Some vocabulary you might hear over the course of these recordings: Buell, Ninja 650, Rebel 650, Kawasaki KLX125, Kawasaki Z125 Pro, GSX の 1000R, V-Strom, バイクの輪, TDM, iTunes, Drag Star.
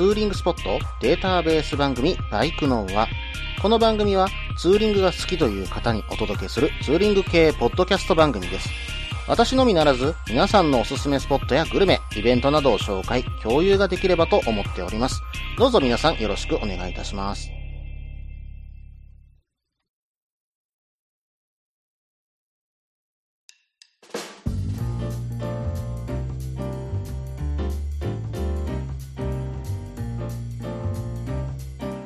ツーリングスポットデータベース番組バイクの輪。この番組はツーリングが好きという方にお届けするツーリング系ポッドキャスト番組です。私のみならず皆さんのおすすめスポットやグルメ、イベントなどを紹介、共有ができればと思っております。どうぞ皆さんよろしくお願いいたします。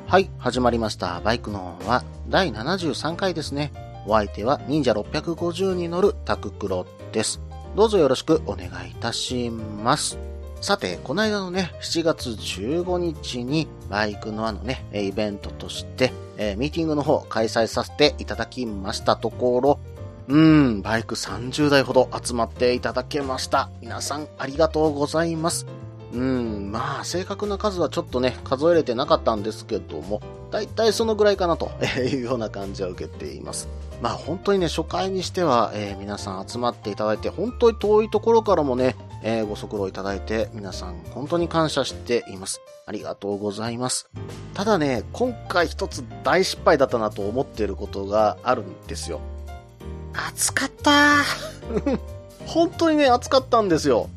はい、始まりました。バイクのは第73回ですね。お相手は忍者650に乗るタククロです。どうぞよろしくお願いいたします。さて、この間のね、7月15日にバイクのはのね、イベントとして、ミーティングの方開催させていただきましたところ、バイク30台ほど集まっていただけました。皆さんありがとうございます。まあ正確な数はちょっとね数えれてなかったんですけども、だいたいそのぐらいかなというような感じは受けています。まあ本当にね初回にしては、皆さん集まっていただいて、本当に遠いところからもね、ご足労いただいて、皆さん本当に感謝しています。ありがとうございます。ただね、今回一つ大失敗だったなと思っていることがあるんですよ。暑かった本当にね暑かったんですよ。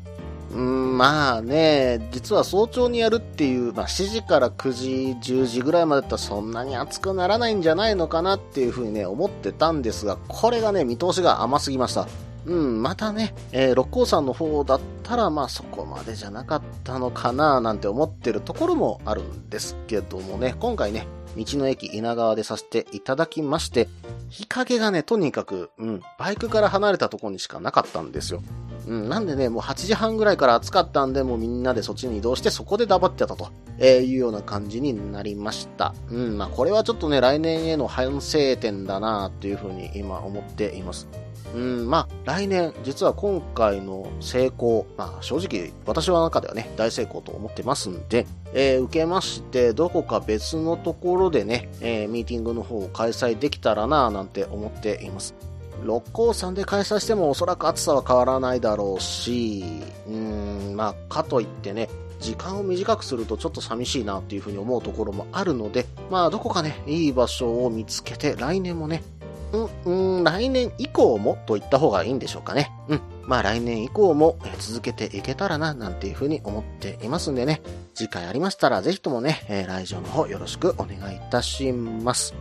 まあね、実は早朝にやるっていう、まあ7時から9時、10時ぐらいまでだったらそんなに暑くならないんじゃないのかなっていうふうにね、思ってたんですが、これがね、見通しが甘すぎました。またね、六甲山の方だったら、まあそこまでじゃなかったのかななんて思ってるところもあるんですけどもね、今回ね、道の駅稲川でさせていただきまして、日陰がね、とにかく、バイクから離れたところにしかなかったんですよ。なんでね、もう8時半ぐらいから暑かったんで、もうみんなでそっちに移動して、そこでダバってたというような感じになりました。まあこれはちょっとね、来年への反省点だなというふうに今思っています。まあ来年、実は今回の成功、まあ正直私の中ではね、大成功と思ってますんで、受けまして、どこか別のところでね、ミーティングの方を開催できたらななんて思っています。六甲山で開催してもおそらく暑さは変わらないだろうし、まあかといってね、時間を短くするとちょっと寂しいなっていうふうに思うところもあるので、まあどこかね、いい場所を見つけて、来年もね、来年以降もと言った方がいいんでしょうかね。まあ来年以降も続けていけたらななんていうふうに思っていますんでね、次回ありましたらぜひともね、来場の方よろしくお願いいたします。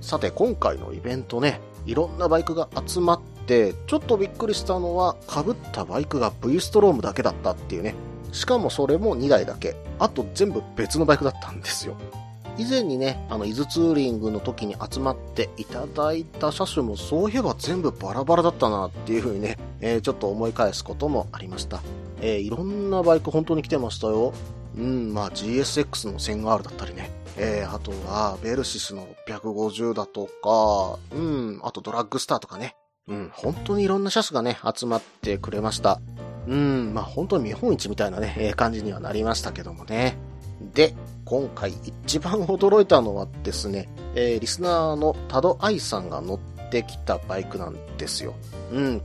さて今回のイベントね、いろんなバイクが集まって、ちょっとびっくりしたのは、被ったバイクが V ストロームだけだったっていうね。しかもそれも2台だけ。あと全部別のバイクだったんですよ。以前にね、伊豆ツーリングの時に集まっていただいた車種も、そういえば全部バラバラだったなっていう風にね、ちょっと思い返すこともありました。いろんなバイク本当に来てましたよ。まあ GSX の 1000R だったりね。あとは、ベルシスの650だとか、あとドラッグスターとかね。本当にいろんな車種がね、集まってくれました。まあ本当に見本市みたいなね、感じにはなりましたけどもね。で、今回一番驚いたのはですね、リスナーのタドアイさんが乗ってきたバイクなんですよ。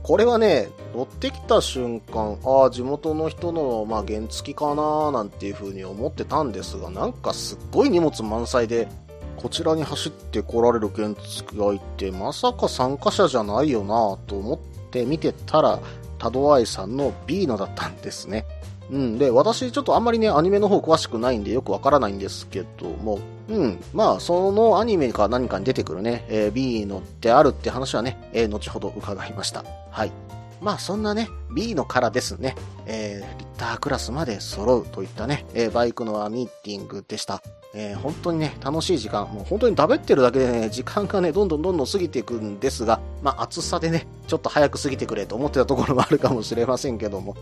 これはね、乗ってきた瞬間、地元の人の、まあ、原付かななんていう風に思ってたんですが、なんかすっごい荷物満載で、こちらに走って来られる原付がいて、まさか参加者じゃないよなと思って見てたら、タドアイさんのビーナだったんですね。で、私ちょっとあんまりね、アニメの方詳しくないんでよくわからないんですけども、まあ、そのアニメか何かに出てくるね、B のってあるって話はね、後ほど伺いました。はい。まあ、そんなね、B のからですね、リッタークラスまで揃うといったね、バイクのミーティングでした。本当にね、楽しい時間、もう本当にだべってるだけでね、時間がね、どんどん過ぎていくんですが、まあ暑さでね、ちょっと早く過ぎてくれと思ってたところもあるかもしれませんけども、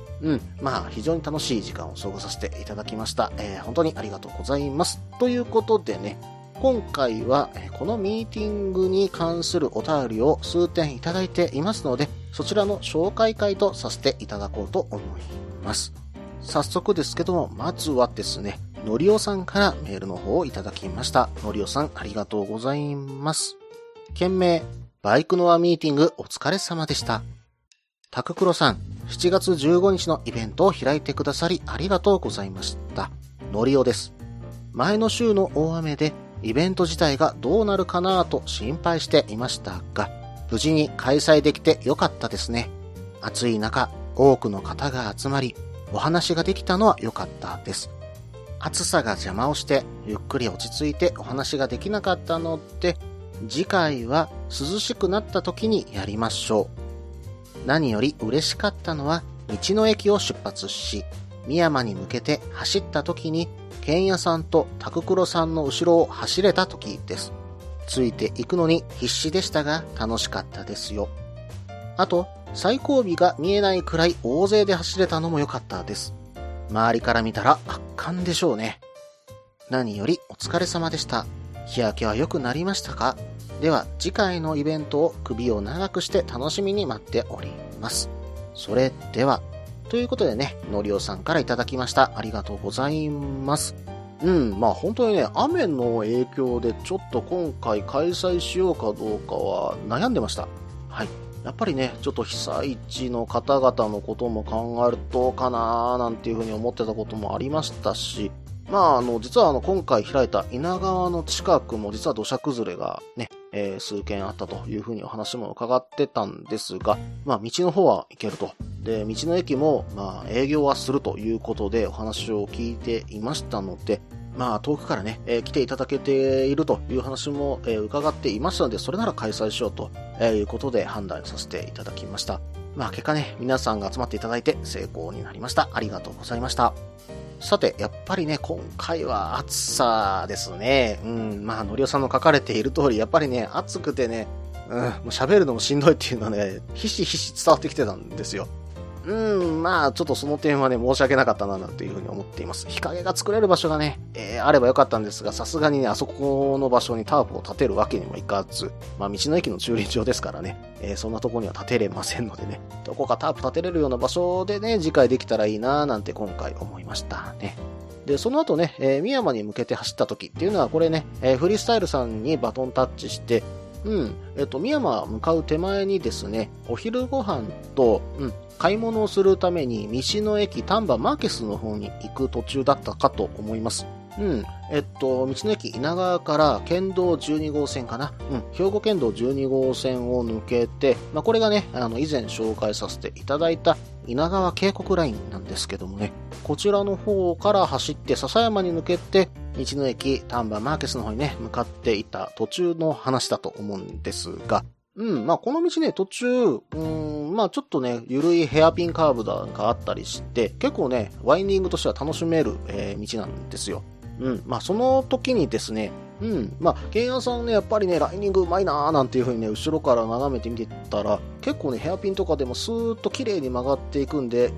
まあ非常に楽しい時間を過ごさせていただきました。本当にありがとうございます。ということでね、今回はこのミーティングに関するお便りを数点いただいていますので、そちらの紹介会とさせていただこうと思います。早速ですけども、まずはですね、のりおさんからメールの方をいただきました。のりおさん、ありがとうございます。件名、バイクのアミーティングお疲れ様でした。タククロさん、7月15日のイベントを開いてくださりありがとうございました。のりおです。前の週の大雨でイベント自体がどうなるかなと心配していましたが、無事に開催できてよかったですね。暑い中、多くの方が集まり、お話ができたのは良かったです。暑さが邪魔をして、ゆっくり落ち着いてお話ができなかったので、次回は涼しくなった時にやりましょう。何より嬉しかったのは、道の駅を出発し、美山に向けて走った時に、剣屋さんとタククロさんの後ろを走れた時です。ついていくのに必死でしたが、楽しかったですよ。あと、最後尾が見えないくらい大勢で走れたのも良かったです。周りから見たら圧巻でしょうね。何よりお疲れ様でした。日焼けは良くなりましたか？では次回のイベントを首を長くして楽しみに待っております。それでは、ということでね、のりおさんからいただきました。ありがとうございます。まあ本当にね、雨の影響でちょっと今回開催しようかどうかは悩んでました。はい。やっぱりね、ちょっと被災地の方々のことも考えるとかなーなんていうふうに思ってたこともありましたし、まあ実は今回開いた稲川の近くも実は土砂崩れがね、数件あったというふうにお話も伺ってたんですが、まあ道の方は行けると。で、道の駅もまあ営業はするということでお話を聞いていましたので、まあ遠くからね、来ていただけているという話も、伺っていましたので、それなら開催しようということで判断させていただきました。まあ結果ね、皆さんが集まっていただいて成功になりました。ありがとうございました。さて、やっぱりね、今回は暑さですね。まあのりおさんの書かれている通り、やっぱりね、暑くてね、もう喋るのもしんどいっていうのはね、ひしひし伝わってきてたんですよ。まあちょっとその点はね、申し訳なかったなというふうに思っています。日陰が作れる場所がね、あればよかったんですが、さすがにね、あそこの場所にタープを建てるわけにもいかず、まあ道の駅の駐輪場ですからね、そんなとこには建てれませんのでね、どこかタープ建てれるような場所でね、次回できたらいいななんて今回思いましたね。で、その後ね、美山に向けて走った時っていうのはこれね、フリースタイルさんにバトンタッチして、美山向かう手前にですね、お昼ご飯と、買い物をするために道の駅丹波マーケスの方に行く途中だったかと思います。道の駅稲川から県道12号線かな。兵庫県道12号線を抜けて、まあこれがね、以前紹介させていただいた稲川渓谷ラインなんですけどもね、こちらの方から走って篠山に抜けて、道の駅丹波マーケスの方にね、向かっていた途中の話だと思うんですが、まあこの道ね、途中、まあちょっとね、緩いヘアピンカーブなんかあったりして、結構ね、ワインディングとしては楽しめる、道なんですよ。まあその時にですね、まあケンヤさんね、やっぱりね、ライニングうまいなーなんていう風にね、後ろから眺めてみてたら、結構ね、ヘアピンとかでもスーッと綺麗に曲がっていくんで、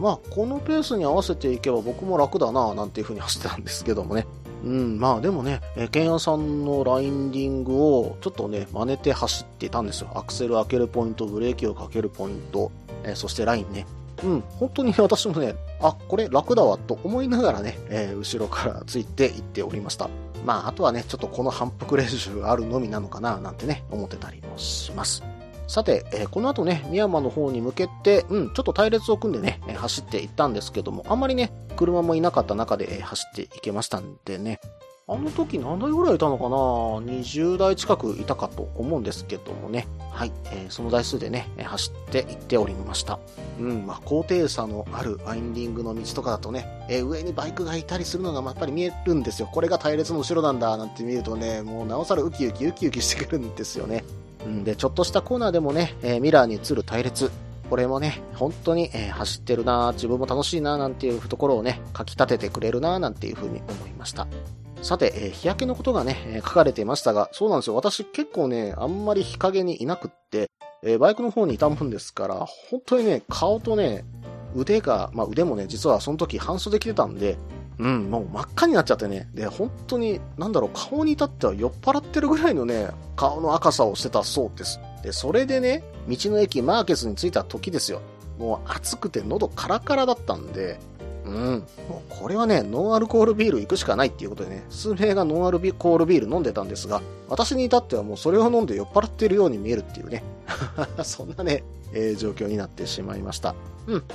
まあこのペースに合わせていけば僕も楽だなーなんていう風に走ってたんですけどもね。まあでもね、ケンヤさんのラインディングをちょっとね、真似て走っていたんですよ。アクセル開けるポイント、ブレーキをかけるポイント、そしてラインね。本当に私もね、あ、これ楽だわと思いながらね、後ろからついていっておりました。まああとはね、ちょっとこの反復練習あるのみなのかななんてね、思ってたりもします。さて、この後ね、美山の方に向けて、ちょっと隊列を組んでね、走っていったんですけども、あんまりね、車もいなかった中で走っていけましたんでね、あの時何台ぐらいいたのかな？ 20 台近くいたかと思うんですけどもね。はい、その台数でね、走っていっておりました。まあ高低差のあるワインディングの道とかだとね、上にバイクがいたりするのがやっぱり見えるんですよ。これが隊列の後ろなんだなんて見るとね、もうなおさらウキウキしてくるんですよね。で、ちょっとしたコーナーでもね、ミラーに映る隊列。これもね、本当に、走ってるな、自分も楽しいな、なんていうところをね、かき立ててくれるな、なんていうふうに思いました。さて、日焼けのことがね、書かれていましたが、そうなんですよ。私結構ね、あんまり日陰にいなくって、バイクの方にいたもんですから、本当にね、顔とね、腕が、まあ腕もね、実はその時半袖着てたんで、もう真っ赤になっちゃってね。で、本当に、なんだろう、顔に至っては酔っ払ってるぐらいのね、顔の赤さをしてたそうです。で、それでね、道の駅マーケスに着いた時ですよ。もう暑くて喉カラカラだったんで、もうこれはね、ノンアルコールビール行くしかないっていうことでね、数名がノンアルコールビール飲んでたんですが、私に至ってはもうそれを飲んで酔っ払っているように見えるっていうねそんなね、状況になってしまいました。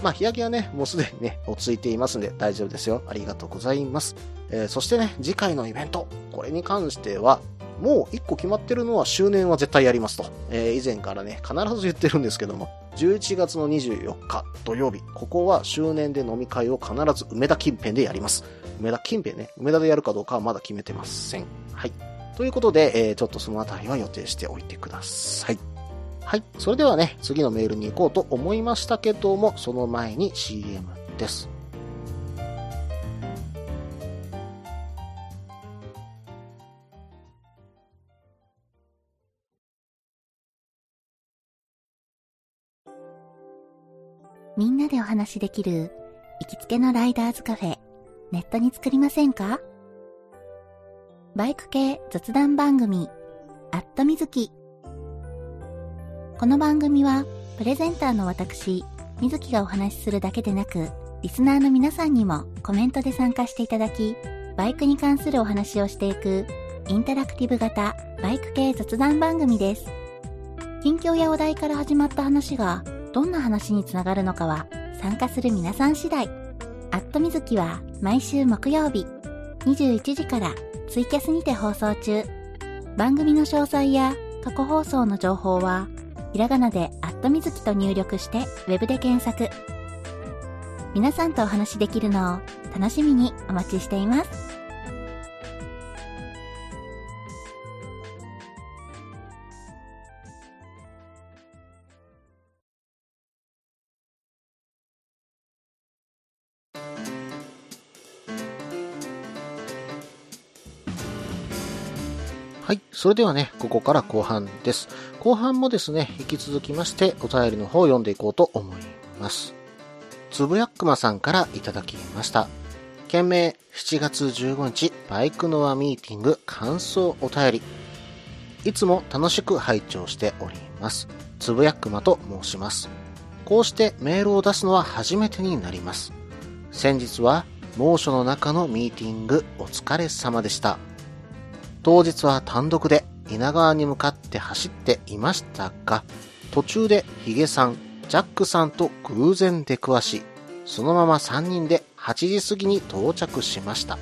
まあ日焼けはねもうすでにね落ち着いていますんで大丈夫ですよ。ありがとうございます。そしてね、次回のイベント、これに関してはもう1個決まってるのは、周年は絶対やりますと、以前からね必ず言ってるんですけども、11月の24日土曜日、ここは周年で飲み会を必ず梅田近辺でやります。梅田近辺ね、梅田でやるかどうかはまだ決めてません。はい。ということで、ちょっとそのあたりは予定しておいてください。はい。それではね、次のメールに行こうと思いましたけども、その前に CM です。みんなでお話しできる行きつけのライダーズカフェ、ネットに作りませんか？バイク系雑談番組、アットみずき。この番組はプレゼンターの私、みずきがお話しするだけでなく、リスナーの皆さんにもコメントで参加していただき、バイクに関するお話をしていくインタラクティブ型バイク系雑談番組です。近況やお題から始まった話がどんな話につながるのかは参加する皆さん次第。アットみずきは毎週木曜日21時からツイキャスにて放送中。番組の詳細や過去放送の情報はひらがなでアットみずきと入力してウェブで検索。皆さんとお話しできるのを楽しみにお待ちしています。はい。それではね、ここから後半です。後半もですね、引き続きまして、お便りの方を読んでいこうと思います。つぶやっくまさんからいただきました。件名、7月15日、バイクノアミーティング、感想お便り。いつも楽しく拝聴しております。つぶやっくまと申します。こうしてメールを出すのは初めてになります。先日は、猛暑の中のミーティング、お疲れ様でした。当日は単独で稲川に向かって走っていましたが、途中でヒゲさん、ジャックさんと偶然出くわし、そのまま3人で8時過ぎに到着しました。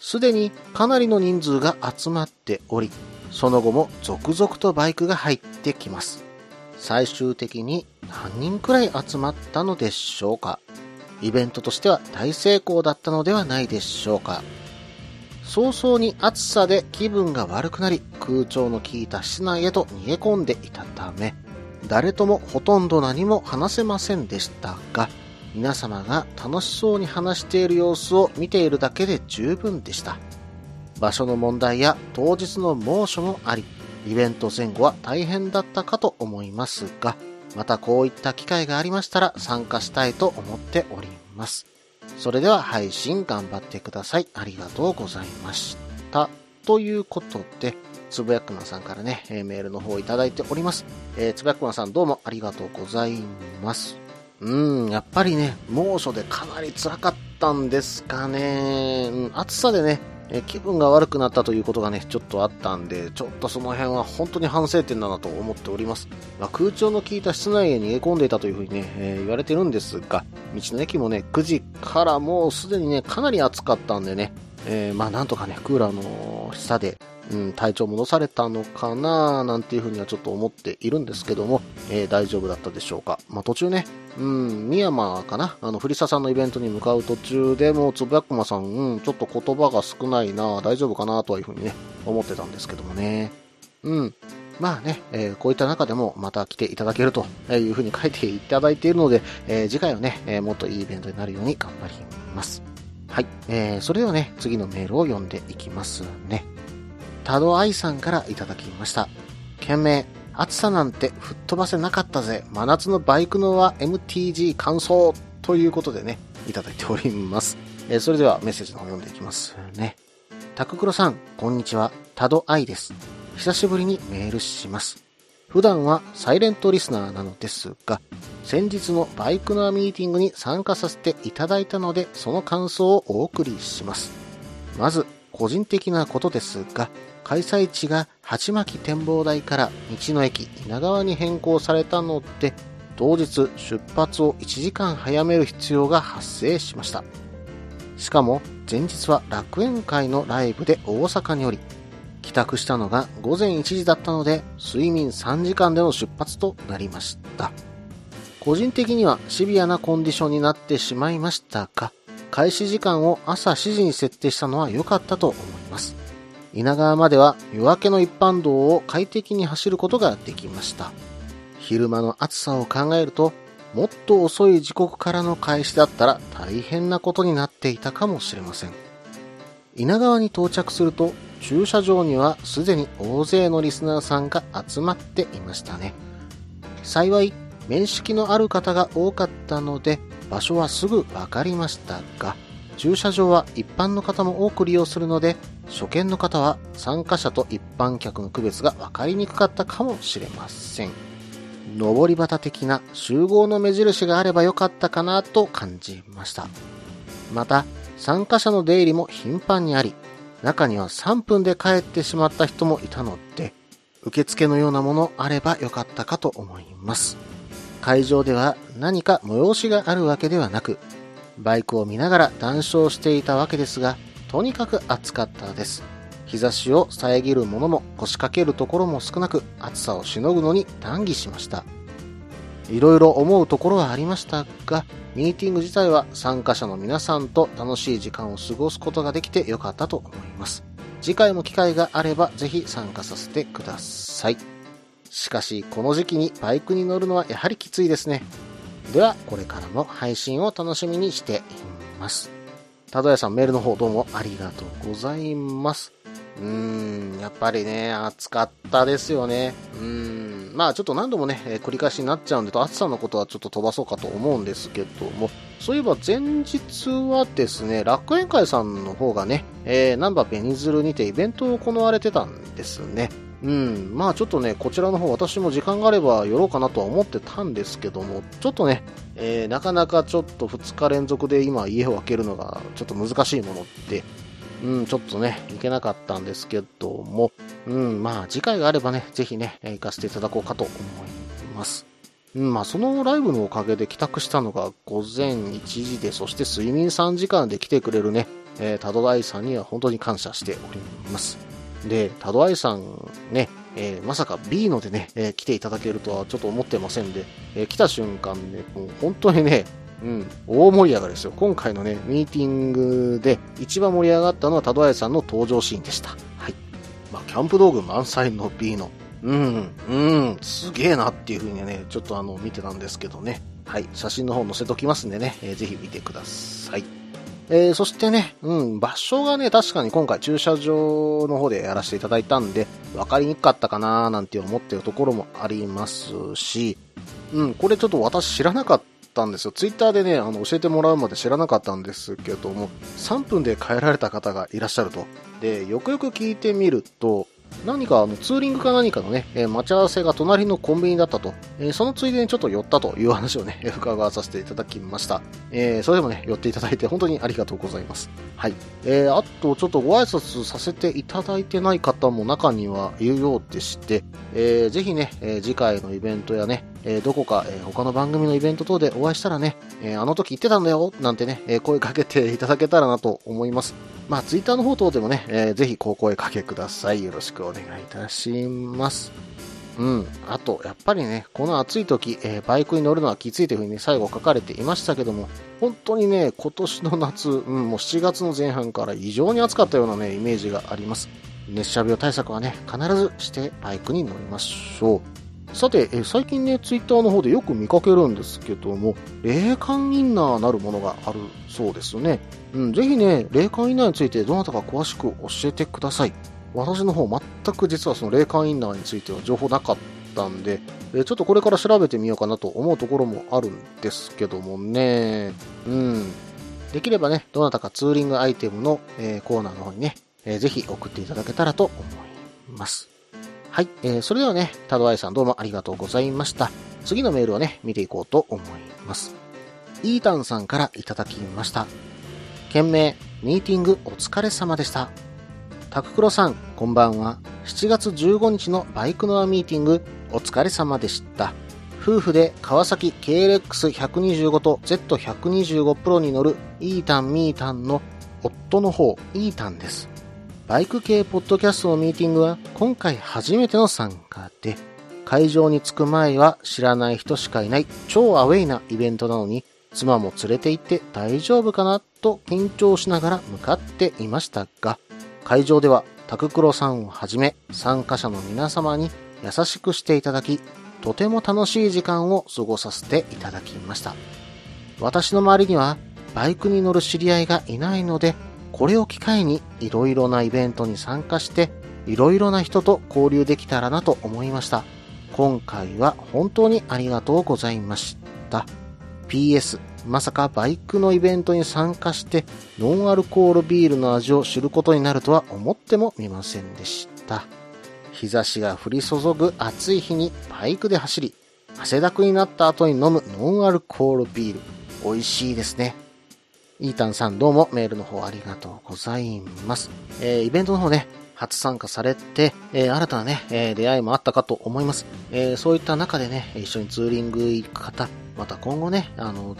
すでにかなりの人数が集まっており、その後も続々とバイクが入ってきます。最終的に何人くらい集まったのでしょうか。イベントとしては大成功だったのではないでしょうか。早々に暑さで気分が悪くなり、空調の効いた室内へと逃げ込んでいたため、誰ともほとんど何も話せませんでしたが、皆様が楽しそうに話している様子を見ているだけで十分でした。場所の問題や当日の猛暑もあり、イベント前後は大変だったかと思いますが、またこういった機会がありましたら参加したいと思っております。それでは配信頑張ってください。ありがとうございました。ということで、つぶやくまさんからね、メールの方をいただいております。つぶやくまさんどうもありがとうございます。やっぱりね、猛暑でかなり辛かったんですかね。暑さでね、気分が悪くなったということがね、ちょっとあったんで、ちょっとその辺は本当に反省点だなと思っております。空調の効いた室内へ逃げ込んでいたというふうにね、言われてるんですが、道の駅もね、9時からもうすでにね、かなり暑かったんでね、まあなんとかね、クーラーの下で、体調戻されたのかななんていうふうにはちょっと思っているんですけども、大丈夫だったでしょうか。まあ途中ね、深山かな、古澤さんのイベントに向かう途中でもうつぶやくまさん、ちょっと言葉が少ないな、大丈夫かなとはいうふうにね、思ってたんですけどもね。まあね、こういった中でもまた来ていただけるというふうに書いていただいているので、次回はね、もっといいイベントになるように頑張ります。はい。それではね、次のメールを読んでいきますね。多度愛さんからいただきました。件名、暑さなんて吹っ飛ばせなかったぜ。真夏のバイクのは MTG 感想ということでね、いただいております。それではメッセージの方読んでいきますね。タククロさん、こんにちは。多度愛です。久しぶりにメールします。普段はサイレントリスナーなのですが、先日のバイクナーミーティングに参加させていただいたので、その感想をお送りします。まず、個人的なことですが、開催地が鉢巻展望台から道の駅稲川に変更されたので、当日出発を1時間早める必要が発生しました。しかも前日は楽園会のライブで大阪におり、帰宅したのが午前1時だったので、睡眠3時間での出発となりました。個人的にはシビアなコンディションになってしまいましたが、開始時間を朝7時に設定したのは良かったと思います。稲川までは夜明けの一般道を快適に走ることができました。昼間の暑さを考えると、もっと遅い時刻からの開始だったら大変なことになっていたかもしれません。稲川に到着すると、駐車場にはすでに大勢のリスナーさんが集まっていましたね。幸い、面識のある方が多かったので、場所はすぐ分かりましたが、駐車場は一般の方も多く利用するので、初見の方は参加者と一般客の区別が分かりにくかったかもしれません。上り旗的な集合の目印があればよかったかなと感じました。また、参加者の出入りも頻繁にあり、中には3分で帰ってしまった人もいたので、受付のようなものあればよかったかと思います。会場では何か催しがあるわけではなく、バイクを見ながら談笑していたわけですが、とにかく暑かったです。日差しを遮るものも腰掛けるところも少なく、暑さをしのぐのに難儀しました。いろいろ思うところはありましたが、ミーティング自体は参加者の皆さんと楽しい時間を過ごすことができてよかったと思います。次回も機会があればぜひ参加させてください。しかし、この時期にバイクに乗るのはやはりきついですね。では、これからも配信を楽しみにしています。たどやさん、メールの方どうもありがとうございます。やっぱりね、暑かったですよね。まあちょっと何度もね、繰り返しになっちゃうんで、暑さのことはちょっと飛ばそうかと思うんですけども、そういえば前日はですね、楽園会さんの方がね、難波ベニズルにてイベントを行われてたんですね。まあちょっとね、こちらの方私も時間があれば寄ろうかなとは思ってたんですけども、ちょっとね、なかなかちょっと2日連続で今家を空けるのがちょっと難しいもので、ちょっとね、行けなかったんですけども、まあ次回があればね、ぜひね、行かせていただこうかと思います。まあそのライブのおかげで帰宅したのが午前1時で、そして睡眠3時間で来てくれるね、タドアイさんには本当に感謝しております。で、タドアイさんね、まさか B のでね、来ていただけるとはちょっと思ってませんで、来た瞬間ね、もう本当にね、大盛り上がりですよ。今回のね、ミーティングで一番盛り上がったのはタドアイさんの登場シーンでした。はい。まあ、キャンプ道具満載の B の、すげえなっていう風にね、ちょっと見てたんですけどね。はい。写真の方載せときますんでね、ぜひ見てください。そしてね、場所がね、確かに今回駐車場の方でやらせていただいたんで、分かりにくかったかなーなんて思ってるところもありますし、これちょっと私知らなかったんですよ。ツイッターでね、教えてもらうまで知らなかったんですけども、3分で帰られた方がいらっしゃると。で、よくよく聞いてみると、何かツーリングか何かのね、待ち合わせが隣のコンビニだったと、そのついでにちょっと寄ったという話をね、伺わさせていただきました。それでもね、寄っていただいて本当にありがとうございます。はい。あとちょっとご挨拶させていただいてない方も中にはいるようでして、ぜひね、次回のイベントやね、どこか他の番組のイベント等でお会いしたらね、あの時言ってたんだよなんてね、声かけていただけたらなと思います。まあツイッターの方等でもね、ぜひお声かけください。よろしくお願いいたします。あとやっぱりね、この暑い時、バイクに乗るのはきついというふうにね、最後書かれていましたけども、本当にね、今年の夏、もう7月の前半から異常に暑かったようなね、イメージがあります。熱射病対策はね、必ずしてバイクに乗りましょう。さて、最近ね、ツイッターの方でよく見かけるんですけども、冷感インナーなるものがあるそうですね。ぜひね、冷感インナーについてどなたか詳しく教えてください。私の方、全く実はその冷感インナーについては情報なかったんで、ちょっとこれから調べてみようかなと思うところもあるんですけどもね。できればね、どなたかツーリングアイテムの、コーナーの方にね、ぜひ送っていただけたらと思います。はい、それではね、タドアイさんどうもありがとうございました。次のメールをね、見ていこうと思います。イータンさんからいただきました。件名、ミーティングお疲れ様でした。タククロさん、こんばんは。7月15日のバイクノアミーティングお疲れ様でした。夫婦で川崎 KLX125 と Z125 プロに乗るイータンミータンの夫の方、イータンです。バイク系ポッドキャストのミーティングは今回初めての参加で、会場に着く前は知らない人しかいない超アウェイなイベントなのに、妻も連れて行って大丈夫かなと緊張しながら向かっていましたが、会場ではタククロさんをはじめ参加者の皆様に優しくしていただき、とても楽しい時間を過ごさせていただきました。私の周りにはバイクに乗る知り合いがいないので、これを機会にいろいろなイベントに参加して、いろいろな人と交流できたらなと思いました。今回は本当にありがとうございました。PS、まさかバイクのイベントに参加して、ノンアルコールビールの味を知ることになるとは思ってもみませんでした。日差しが降り注ぐ暑い日にバイクで走り、汗だくになった後に飲むノンアルコールビール、美味しいですね。イータンさん、どうもメールの方ありがとうございます。イベントの方ね、初参加されて、新たなね、出会いもあったかと思います。そういった中でね、一緒にツーリング行く方、また今後ね、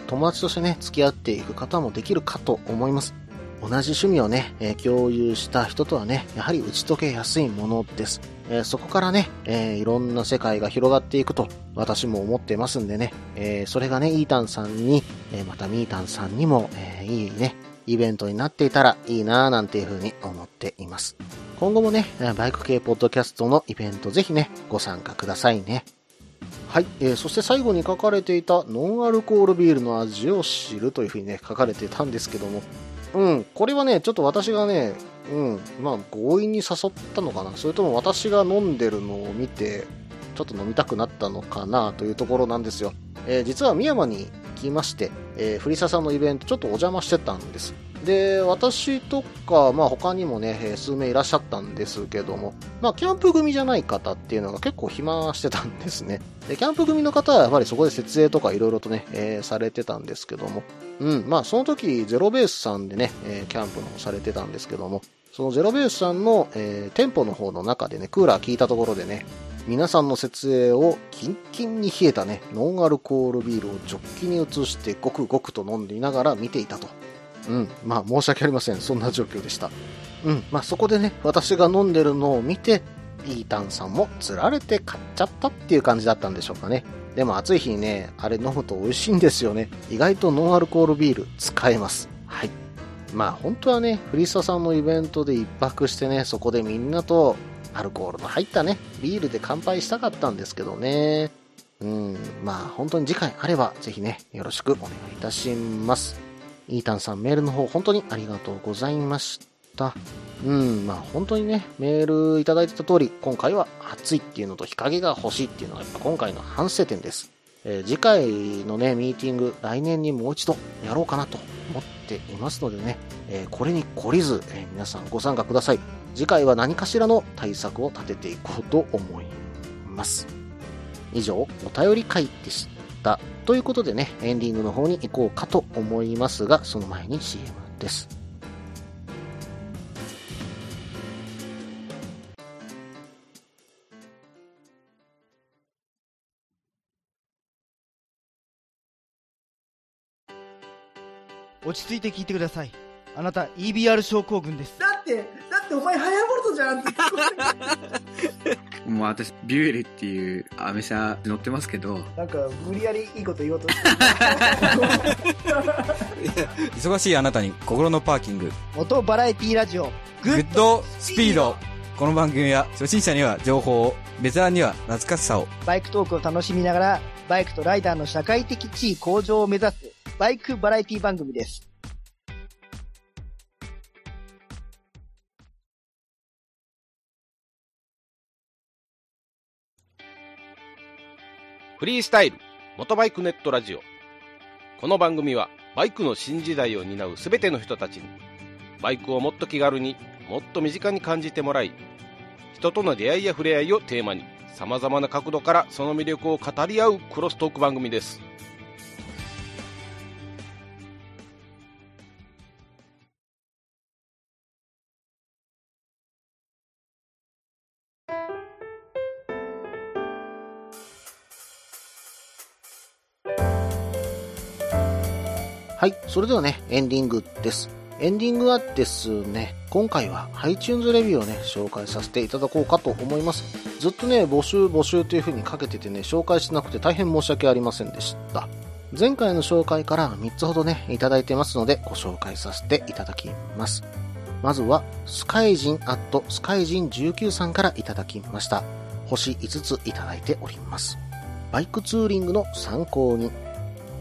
友達としてね、付き合っていく方もできるかと思います。同じ趣味をね、共有した人とはね、やはり打ち解けやすいものです。そこからね、いろんな世界が広がっていくと私も思ってますんでね、それがね、イータンさんに、またミータンさんにも、いいね、イベントになっていたらいいなぁなんていうふうに思っています。今後もね、バイク系ポッドキャストのイベントぜひね、ご参加くださいね。はい、そして最後に書かれていたノンアルコールビールの味を知るというふうにね、書かれてたんですけども、うん、これはね、ちょっと私がね、うん、まあ強引に誘ったのかな、それとも私が飲んでるのを見てちょっと飲みたくなったのかなというところなんですよ。実は深山に行きまして、フリサさんのイベントちょっとお邪魔してたんです。で、私とか、まあ、他にもね数名いらっしゃったんですけども、まあ、キャンプ組じゃない方っていうのが結構暇してたんですね。で、キャンプ組の方はやっぱりそこで設営とかいろいろとね、されてたんですけども、うん、まあその時ゼロベースさんでね、キャンプの方されてたんですけども、そのゼロベースさんの、店舗の方の中でね、クーラー効いたところでね、皆さんの設営をキンキンに冷えたね、ノンアルコールビールをジョッキに移してごくごくと飲んでいながら見ていたと。うん、まあ申し訳ありません。そんな状況でした。うん、まあそこでね、私が飲んでるのを見て、イータンさんも釣られて買っちゃったっていう感じだったんでしょうかね。でも暑い日にね、あれ飲むと美味しいんですよね。意外とノンアルコールビール使えます。はい。まあ本当はね、フリサさんのイベントで一泊してね、そこでみんなとアルコールの入ったね、ビールで乾杯したかったんですけどね。うん、まあ本当に次回あればぜひね、よろしくお願いいたします。イータンさん、メールの方本当にありがとうございました。うん、まあ本当にね、メールいただいてた通り、今回は暑いっていうのと日陰が欲しいっていうのがやっぱ今回の反省点です。次回のね、ミーティング、来年にもう一度やろうかなと思っていますのでね、これに懲りず、皆さんご参加ください。次回は何かしらの対策を立てていこうと思います。以上、お便り会でした。ということでね、エンディングの方に行こうかと思いますが、その前に CM です。落ち着いて聞いてください。あなた EBR 症候群です。だってお前ハイアボルトじゃんってもう私ビュエルっていうアメ車乗ってますけど、なんか無理やりいいこと言おうとして忙しいあなたに心のパーキング、元バラエティラジオグッドスピード。この番組は初心者には情報を、ベテランには懐かしさを、バイクトークを楽しみながらバイクとライダーの社会的地位向上を目指すバイクバラエティ番組です。フリースタイル元バイクネットラジオ。この番組はバイクの新時代を担うすべての人たちにバイクをもっと気軽に、もっと身近に感じてもらい、人との出会いや触れ合いをテーマにさまざまな角度からその魅力を語り合うクロストーク番組です。はい、それではね、エンディングです。エンディングはですね、今回は iTunes レビューをね、紹介させていただこうかと思います。ずっとね、募集という風にかけててね、紹介しなくて大変申し訳ありませんでした。前回の紹介から3つほどね、いただいてますので、ご紹介させていただきます。まずは、スカイジンスカイジン19さんからいただきました。星5ついただいております。バイクツーリングの参考に。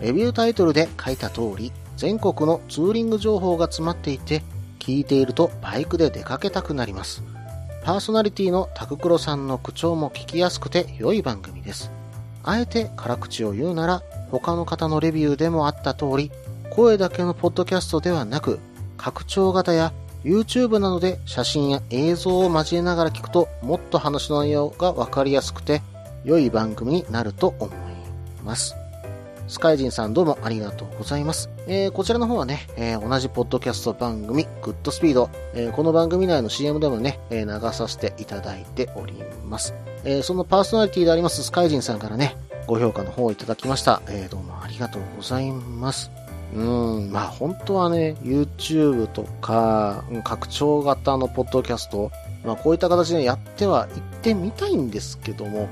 レビュータイトルで書いた通り、全国のツーリング情報が詰まっていて、聞いているとバイクで出かけたくなります。パーソナリティのタククロさんの口調も聞きやすくて良い番組です。あえて辛口を言うなら、他の方のレビューでもあった通り、声だけのポッドキャストではなく、拡張型や YouTube などで写真や映像を交えながら聞くと、もっと話の内容が分かりやすくて良い番組になると思います。スカイジンさん、どうもありがとうございます。こちらの方はね、同じポッドキャスト番組、グッドスピード、この番組内の CM でもね、流させていただいております。そのパーソナリティでありますスカイジンさんからね、ご評価の方をいただきました。どうもありがとうございます。まあ本当はね、YouTube とか、拡張型のポッドキャスト、まあこういった形でやってはいってみたいんですけども、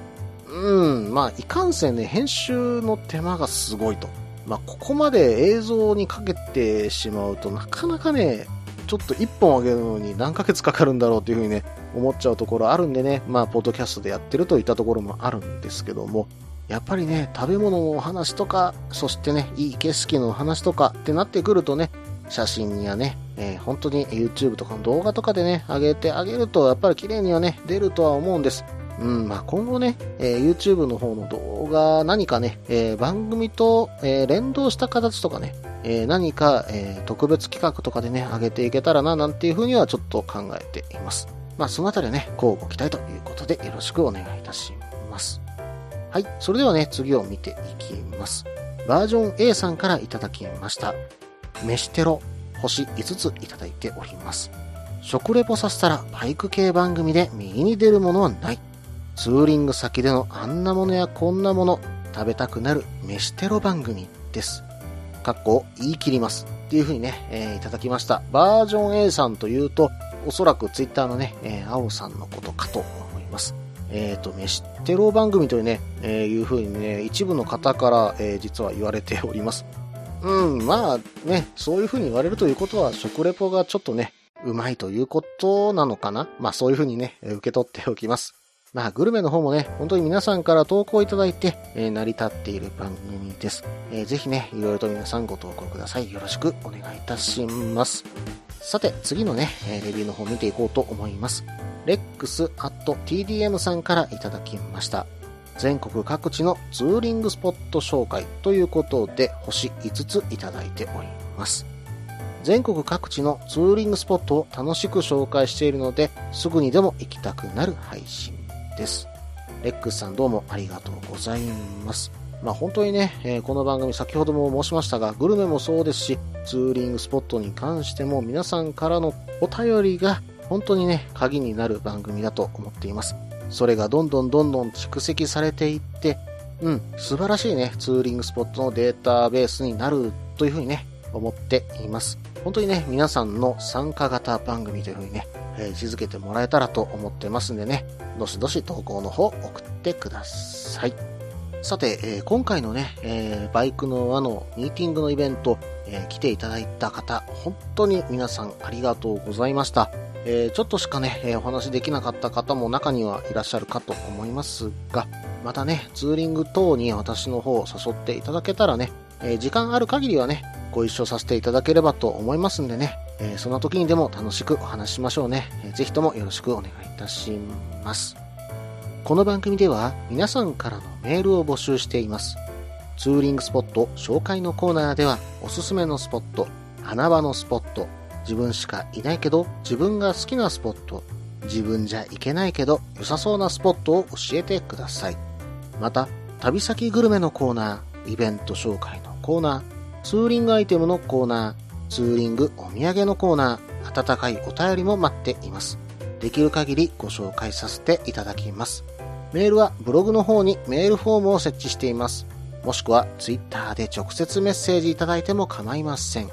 まあいかんせんね、編集の手間がすごいと。まあここまで映像にかけてしまうと、なかなかね、ちょっと一本上げるのに何ヶ月かかるんだろうというふうにね、思っちゃうところあるんでね、まあポッドキャストでやってるといったところもあるんですけども、やっぱりね、食べ物のお話とか、そしてね、いい景色のお話とかってなってくるとね、写真やね、本当に YouTube とかの動画とかでね、上げてあげると、やっぱり綺麗にはね、出るとは思うんです。まあ今後ね、YouTube の方の動画、何かね、番組と、連動した形とかね、何か、特別企画とかでね、上げていけたらな、なんていうふうにはちょっと考えています。まあそのあたりはね、こうご期待ということでよろしくお願いいたします。はい、それではね、次を見ていきます。バージョン A さんからいただきました。飯テロ、星5ついただいております。食レポさせたらバイク系番組で右に出るものはない。ツーリング先でのあんなものやこんなもの食べたくなる飯テロ番組です。かっこ言い切りますっていう風にね、いただきました。バージョン A さんというと、おそらくツイッターのね、青さんのことかと思います。飯テロ番組というね、いう風にね、一部の方から、実は言われております。まあね、そういう風に言われるということは、食レポがちょっとね、うまいということなのかな。まあそういう風にね、受け取っておきます。まあ、グルメの方もね、本当に皆さんから投稿いただいて、成り立っている番組です。ぜひね、いろいろと皆さんご投稿ください。よろしくお願いいたします。さて、次のね、レビューの方見ていこうと思います。レックス@TDM さんからいただきました。全国各地のツーリングスポット紹介ということで、星5ついただいております。全国各地のツーリングスポットを楽しく紹介しているので、すぐにでも行きたくなる配信です。レックスさん、どうもありがとうございます。まあ本当にね、この番組、先ほども申しましたが、グルメもそうですし、ツーリングスポットに関しても皆さんからのお便りが本当にね、鍵になる番組だと思っています。それがどんどん蓄積されていって、素晴らしいね、ツーリングスポットのデータベースになるというふうにね、思っています。本当にね、皆さんの参加型番組というふうにね、位置づけてもらえたらと思ってますんでね、どしどし投稿の方送ってください。さて、今回のね、バイクの輪のミーティングのイベント、来ていただいた方、本当に皆さんありがとうございました。ちょっとしかね、お話できなかった方も中にはいらっしゃるかと思いますが、またね、ツーリング等に私の方を誘っていただけたらね、時間ある限りはね、ご一緒させていただければと思いますんでね、そんな時にでも楽しくお話しましょうね。ぜひともよろしくお願いいたします。この番組では皆さんからのメールを募集しています。ツーリングスポット紹介のコーナーでは、おすすめのスポット、穴場のスポット、自分しかいないけど自分が好きなスポット、自分じゃ行けないけど良さそうなスポットを教えてください。また、旅先グルメのコーナー、イベント紹介のコーナー、ツーリングアイテムのコーナー、ツーリングお土産のコーナー、温かいお便りも待っています。できる限りご紹介させていただきます。メールはブログの方にメールフォームを設置しています。もしくはツイッターで直接メッセージいただいても構いません。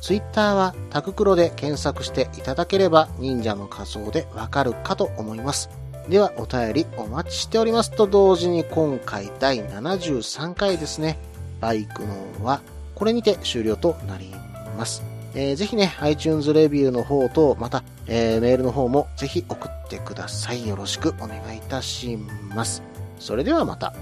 ツイッターはタククロで検索していただければ忍者の仮装でわかるかと思います。ではお便りお待ちしておりますと同時に、今回第73回ですね、バイクのはこれにて終了となります。ぜひね iTunes レビューの方とまた、メールの方もぜひ送ってください。よろしくお願いいたします。それではまた。